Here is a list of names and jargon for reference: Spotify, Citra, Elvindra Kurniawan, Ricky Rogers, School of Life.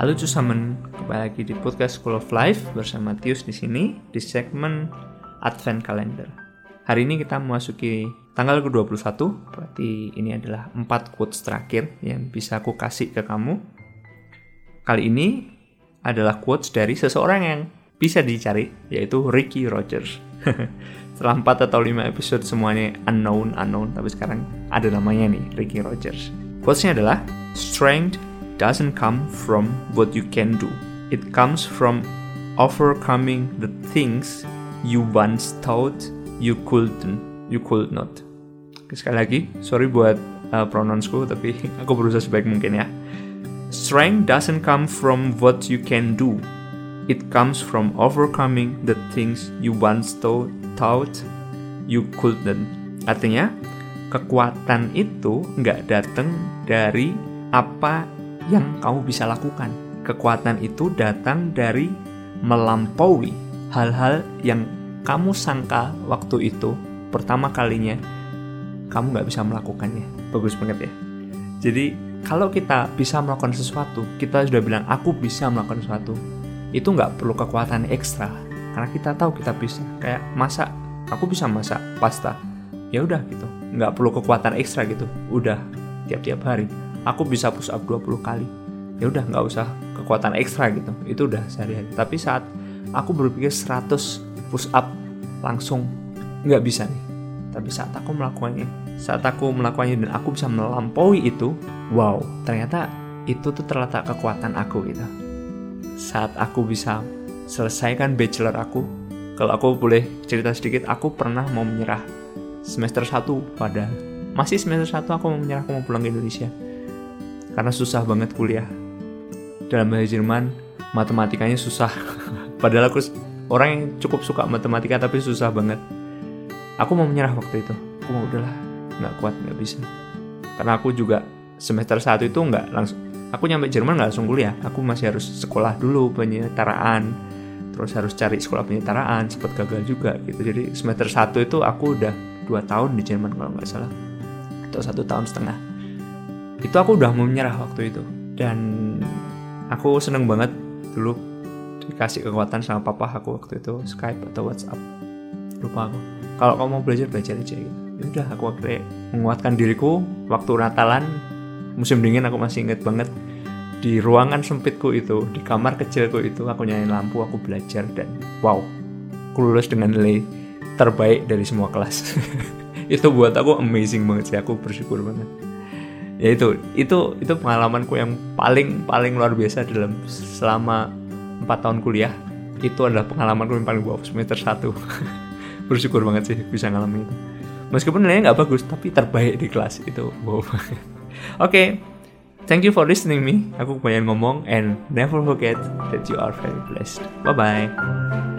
Halo zusammen, kembali lagi di podcast School of Life bersama Tius di sini di segmen Advent Calendar. Hari ini kita memasuki tanggal ke-21, berarti ini adalah 4 quotes terakhir yang bisa aku kasih ke kamu. Kali ini adalah quotes dari seseorang yang bisa dicari, yaitu Ricky Rogers. Setelah 4 atau 5 episode semuanya unknown, tapi sekarang ada namanya nih, Ricky Rogers. Quotesnya adalah, "Strength doesn't come from what you can do. It comes from overcoming the things you once thought you could not. Sekali lagi, sorry buat pronounsku, tapi aku berusaha sebaik mungkin ya. Strength doesn't come from what you can do. It comes from overcoming the things you once thought you couldn't. Artinya, kekuatan itu nggak datang dari apa yang kamu bisa lakukan. Kekuatan itu datang dari melampaui hal-hal yang kamu sangka waktu itu pertama kalinya kamu nggak bisa melakukannya. Bagus banget ya. Jadi kalau kita bisa melakukan sesuatu, kita sudah bilang aku bisa melakukan sesuatu, itu nggak perlu kekuatan ekstra karena kita tahu kita bisa. Kayak masak, aku bisa masak pasta, ya udah gitu, nggak perlu kekuatan ekstra gitu. Udah tiap-tiap hari aku bisa push up 20 kali, ya udah nggak usah kekuatan ekstra gitu, itu udah sehari-hari. Tapi saat aku berpikir 100 push up langsung nggak bisa nih, tapi saat aku melakukannya dan aku bisa melampaui itu, wow, ternyata itu tuh terletak kekuatan aku gitu. Saat aku bisa selesaikan bachelor aku, kalau aku boleh cerita sedikit, aku pernah mau menyerah semester 1, padahal masih semester 1 aku mau menyerah, aku mau pulang ke Indonesia karena susah banget kuliah. Dalam bahasa Jerman, matematikanya susah. Padahal aku orang yang cukup suka matematika, tapi susah banget. Aku mau menyerah waktu itu. Aku mau udahlah, nggak kuat, nggak bisa. Karena aku juga semester 1 itu nggak langsung. Aku nyampe Jerman nggak langsung kuliah. Aku masih harus sekolah dulu penyetaraan, terus harus cari sekolah penyetaraan. Sempat gagal juga gitu. Jadi semester 1 itu aku udah 2 tahun di Jerman kalau nggak salah, atau 1 tahun setengah. Itu aku udah mau menyerah waktu itu. Dan aku seneng banget dulu dikasih kekuatan sama papa aku waktu itu, Skype atau WhatsApp, lupa aku, kalau kamu mau belajar aja gitu. Yaudah, aku akhirnya menguatkan diriku. Waktu Natalan musim dingin, aku masih inget banget, di ruangan sempitku itu, di kamar kecilku itu, aku nyalain lampu, aku belajar. Dan wow, aku lulus dengan nilai terbaik dari semua kelas. Itu buat aku amazing banget sih, aku bersyukur banget. Ya itu pengalamanku yang paling luar biasa dalam selama 4 tahun kuliah. Itu adalah pengalamanku yang paling bagus semester 1. Bersyukur banget sih bisa ngalamin itu. Meskipun nilainya gak bagus, tapi terbaik di kelas itu. Wow. Okay, thank you for listening me. Aku kebanyakan ngomong, and never forget that you are very blessed. Bye-bye.